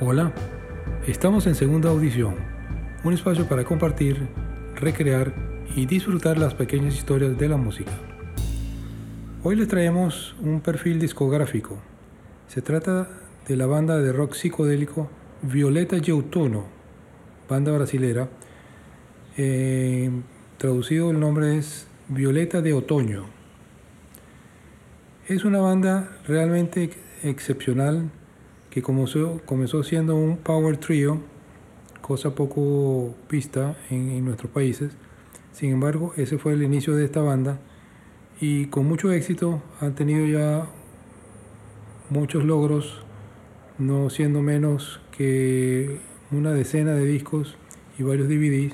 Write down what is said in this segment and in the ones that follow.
Hola, estamos en Segunda Audición, un espacio para compartir, recrear y disfrutar las pequeñas historias de la música. Hoy les traemos un perfil discográfico. Se trata de la banda de rock psicodélico Violeta de Outono, banda brasilera. Traducido el nombre es Violeta de Otoño. Es una banda realmente excepcional que comenzó siendo un power trio, cosa poco vista en nuestros países. Sin embargo, ese fue el inicio de esta banda y con mucho éxito han tenido ya muchos logros, no siendo menos que una decena de discos y varios DVDs,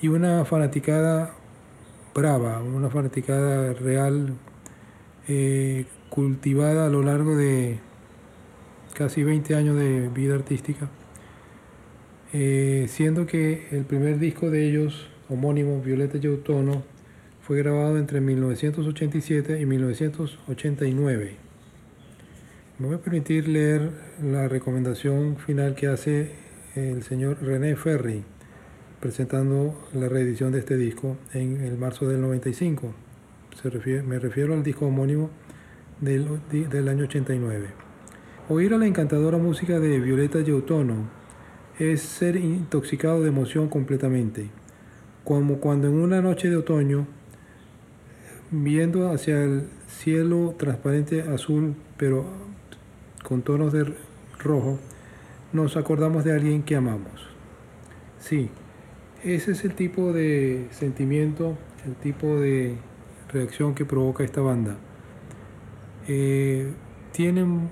y una fanaticada brava, una fanaticada real, cultivada a lo largo de casi 20 años de vida artística, siendo que el primer disco de ellos, homónimo Violeta de Outono, fue grabado entre 1987 y 1989. Me voy a permitir leer la recomendación final que hace el señor René Ferri, presentando la reedición de este disco en el marzo del 95. Me refiero al disco homónimo del año 89. Oír a la encantadora música de Violeta de Outono es ser intoxicado de emoción completamente, como cuando en una noche de otoño, viendo hacia el cielo transparente azul, pero con tonos de rojo, nos acordamos de alguien que amamos. Sí, ese es el tipo de sentimiento, el tipo de reacción que provoca esta banda. Tienen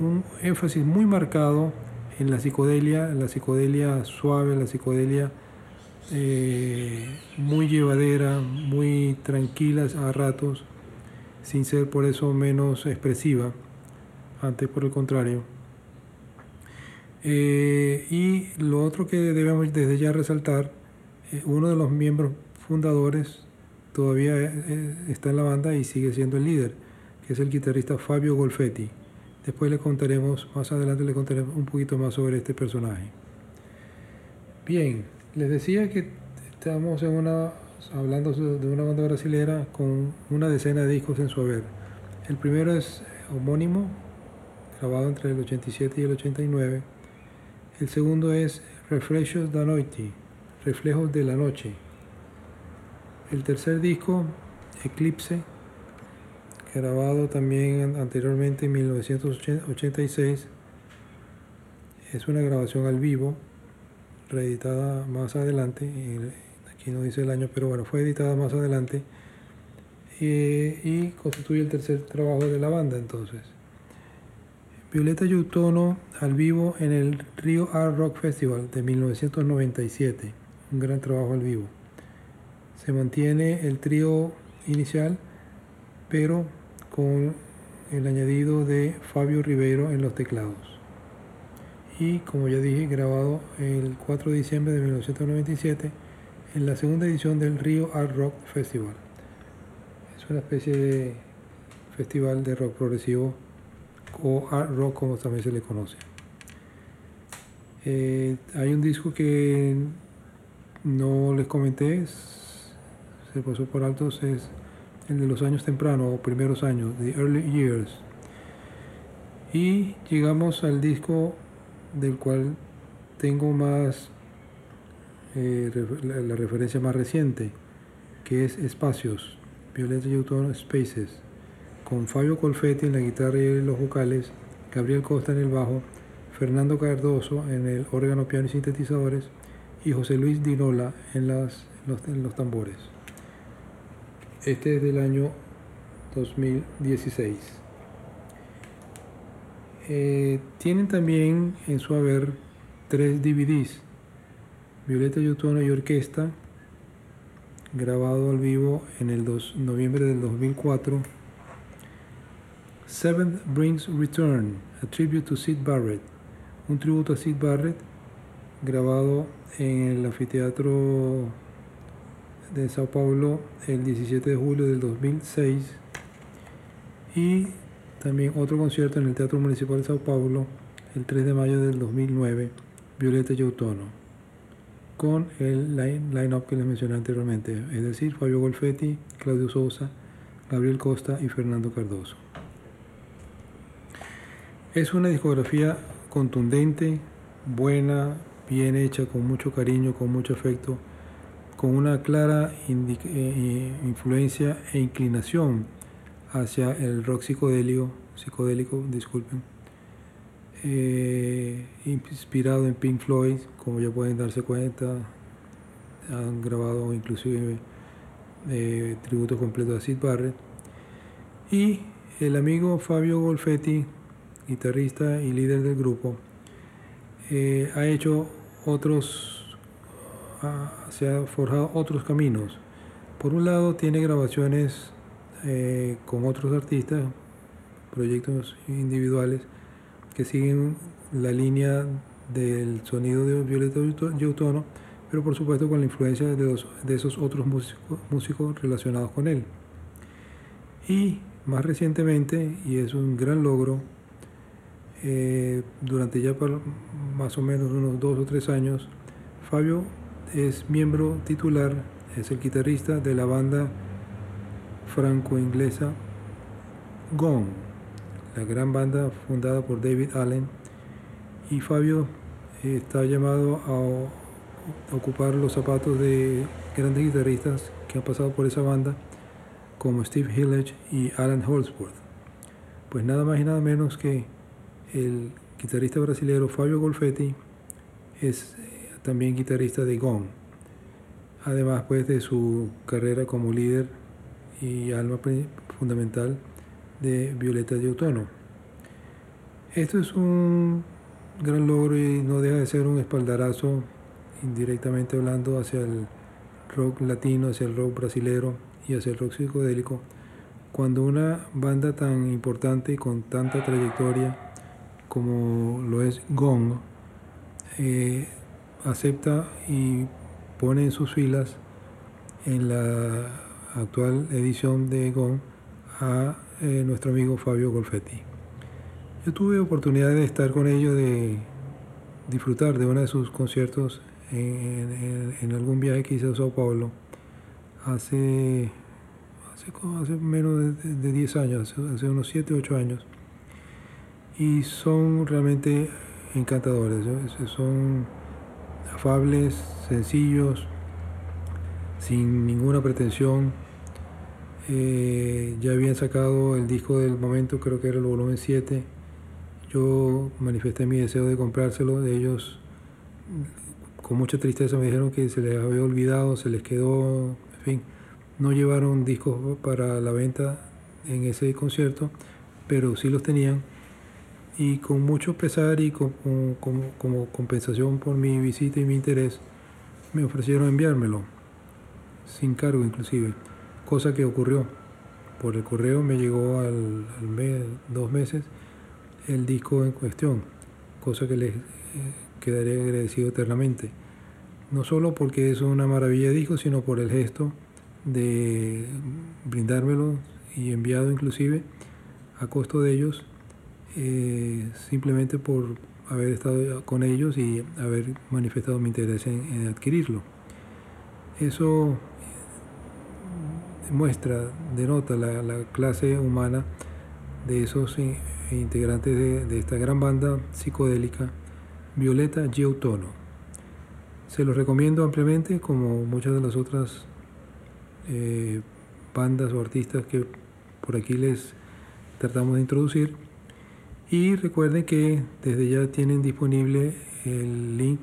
un énfasis muy marcado en la psicodelia suave, la psicodelia muy llevadera, muy tranquila a ratos, sin ser por eso menos expresiva, antes por el contrario. Y lo otro que debemos desde ya resaltar, uno de los miembros fundadores todavía está en la banda y sigue siendo el líder, que es el guitarrista Fabio Golfetti. Después más adelante les contaremos un poquito más sobre este personaje. Bien, les decía que estamos hablando de una banda brasilera con una decena de discos en su haber. El primero es homónimo, grabado entre el 87 y el 89. El segundo es Reflexos da Noite, Reflejos de la Noche. El tercer disco, Eclipse, grabado también anteriormente en 1986. Es una grabación al vivo, reeditada más adelante. Aquí no dice el año, pero bueno, fue editada más adelante. Y constituye el tercer trabajo de la banda entonces. Violeta de Outono al vivo en el Rio Art Rock Festival de 1997, un gran trabajo al vivo. Se mantiene el trío inicial, pero con el añadido de Fabio Rivero en los teclados. Y como ya dije, grabado el 4 de diciembre de 1997 en la segunda edición del Rio Art Rock Festival. Es una especie de festival de rock progresivo, o art rock como también se le conoce. Hay un disco que no les comenté, se pasó por alto, es el de los años tempranos o primeros años, The Early Years. Y llegamos al disco del cual tengo más la referencia más reciente, que es Espacios, Violeta de Outono, Spaces, con Fabio Golfetti en la guitarra y los vocales, Gabriel Costa en el bajo, Fernando Cardoso en el órgano, piano y sintetizadores, y José Luis Dinola en los tambores. Este es del año 2016. Tienen también en su haber 3 DVDs, Violeta de Outono y Orquesta, grabado al vivo en el 2 de noviembre del 2004, Seventh Brings Return, a tribute to Syd Barrett, un tributo a Syd Barrett, grabado en el anfiteatro de Sao Paulo el 17 de julio del 2006, y también otro concierto en el Teatro Municipal de Sao Paulo el 3 de mayo del 2009, Violeta de Outono, con el line-up que les mencioné anteriormente, es decir, Fabio Golfetti, Claudio Sosa, Gabriel Costa y Fernando Cardoso. Es una discografía contundente, buena, bien hecha, con mucho cariño, con mucho afecto, con una clara influencia e inclinación hacia el rock psicodélico, inspirado en Pink Floyd, como ya pueden darse cuenta. Han grabado inclusive tributo completo a Syd Barrett, y el amigo Fabio Golfetti, guitarrista y líder del grupo, ha hecho se ha forjado otros caminos. Por un lado, tiene grabaciones con otros artistas, proyectos individuales que siguen la línea del sonido de Violeta de Outono, pero por supuesto con la influencia de esos otros músicos relacionados con él. Y más recientemente, y es un gran logro, durante ya más o menos unos 2 o 3 años, Fabio es miembro titular, es el guitarrista de la banda franco-inglesa Gong, la gran banda fundada por David Allen, y Fabio está llamado a ocupar los zapatos de grandes guitarristas que han pasado por esa banda, como Steve Hillage y Alan Holdsworth. Pues nada más y nada menos que el guitarrista brasileño Fabio Golfetti es también guitarrista de Gong, además pues de su carrera como líder y alma fundamental de Violeta de Outono. Esto es un gran logro y no deja de ser un espaldarazo, indirectamente hablando, hacia el rock latino, hacia el rock brasilero y hacia el rock psicodélico, cuando una banda tan importante y con tanta trayectoria como lo es Gong acepta y pone en sus filas, en la actual edición de Gong, a nuestro amigo Fabio Golfetti. Yo tuve oportunidad de estar con ellos, de disfrutar de uno de sus conciertos en algún viaje que hice a Sao Paulo hace menos de 10 años, hace unos 7 o 8 años. Y son realmente encantadores, son afables, sencillos, sin ninguna pretensión. Ya habían sacado el disco del momento, creo que era el volumen 7. Yo manifesté mi deseo de comprárselo. Ellos, con mucha tristeza, me dijeron que se les había olvidado, se les quedó, en fin, no llevaron discos para la venta en ese concierto, pero sí los tenían. Y con mucho pesar y como compensación por mi visita y mi interés, me ofrecieron enviármelo, sin cargo inclusive, cosa que ocurrió. Por el correo me llegó al mes, 2 meses, el disco en cuestión, cosa que les quedaré agradecido eternamente. No solo porque es una maravilla de disco, sino por el gesto de brindármelo, y enviado inclusive a costo de ellos, simplemente por haber estado con ellos y haber manifestado mi interés en adquirirlo. Eso muestra, denota la clase humana de esos integrantes de esta gran banda psicodélica Violeta de Outono. Se los recomiendo ampliamente, como muchas de las otras bandas o artistas que por aquí les tratamos de introducir. Y recuerden que desde ya tienen disponible el link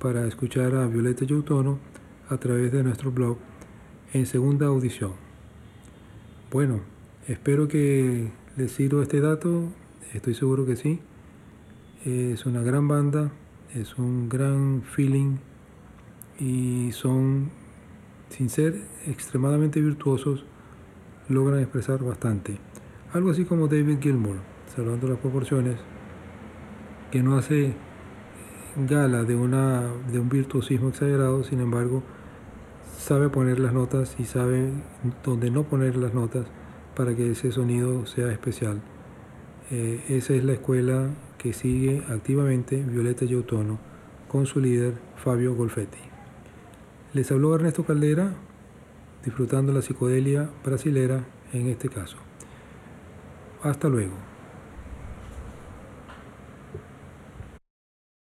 para escuchar a Violeta de Outono a través de nuestro blog en segunda audición. Bueno, espero que les sirva este dato, estoy seguro que sí. Es una gran banda, es un gran feeling, y son, sin ser extremadamente virtuosos, logran expresar bastante. Algo así como David Gilmour, salvando las proporciones, que no hace gala de un virtuosismo exagerado, sin embargo sabe poner las notas y sabe dónde no poner las notas para que ese sonido sea especial. Esa es la escuela que sigue activamente Violeta de Outono con su líder Fabio Golfetti. Les habló Ernesto Caldera, disfrutando la psicodelia brasilera en este caso. Hasta luego.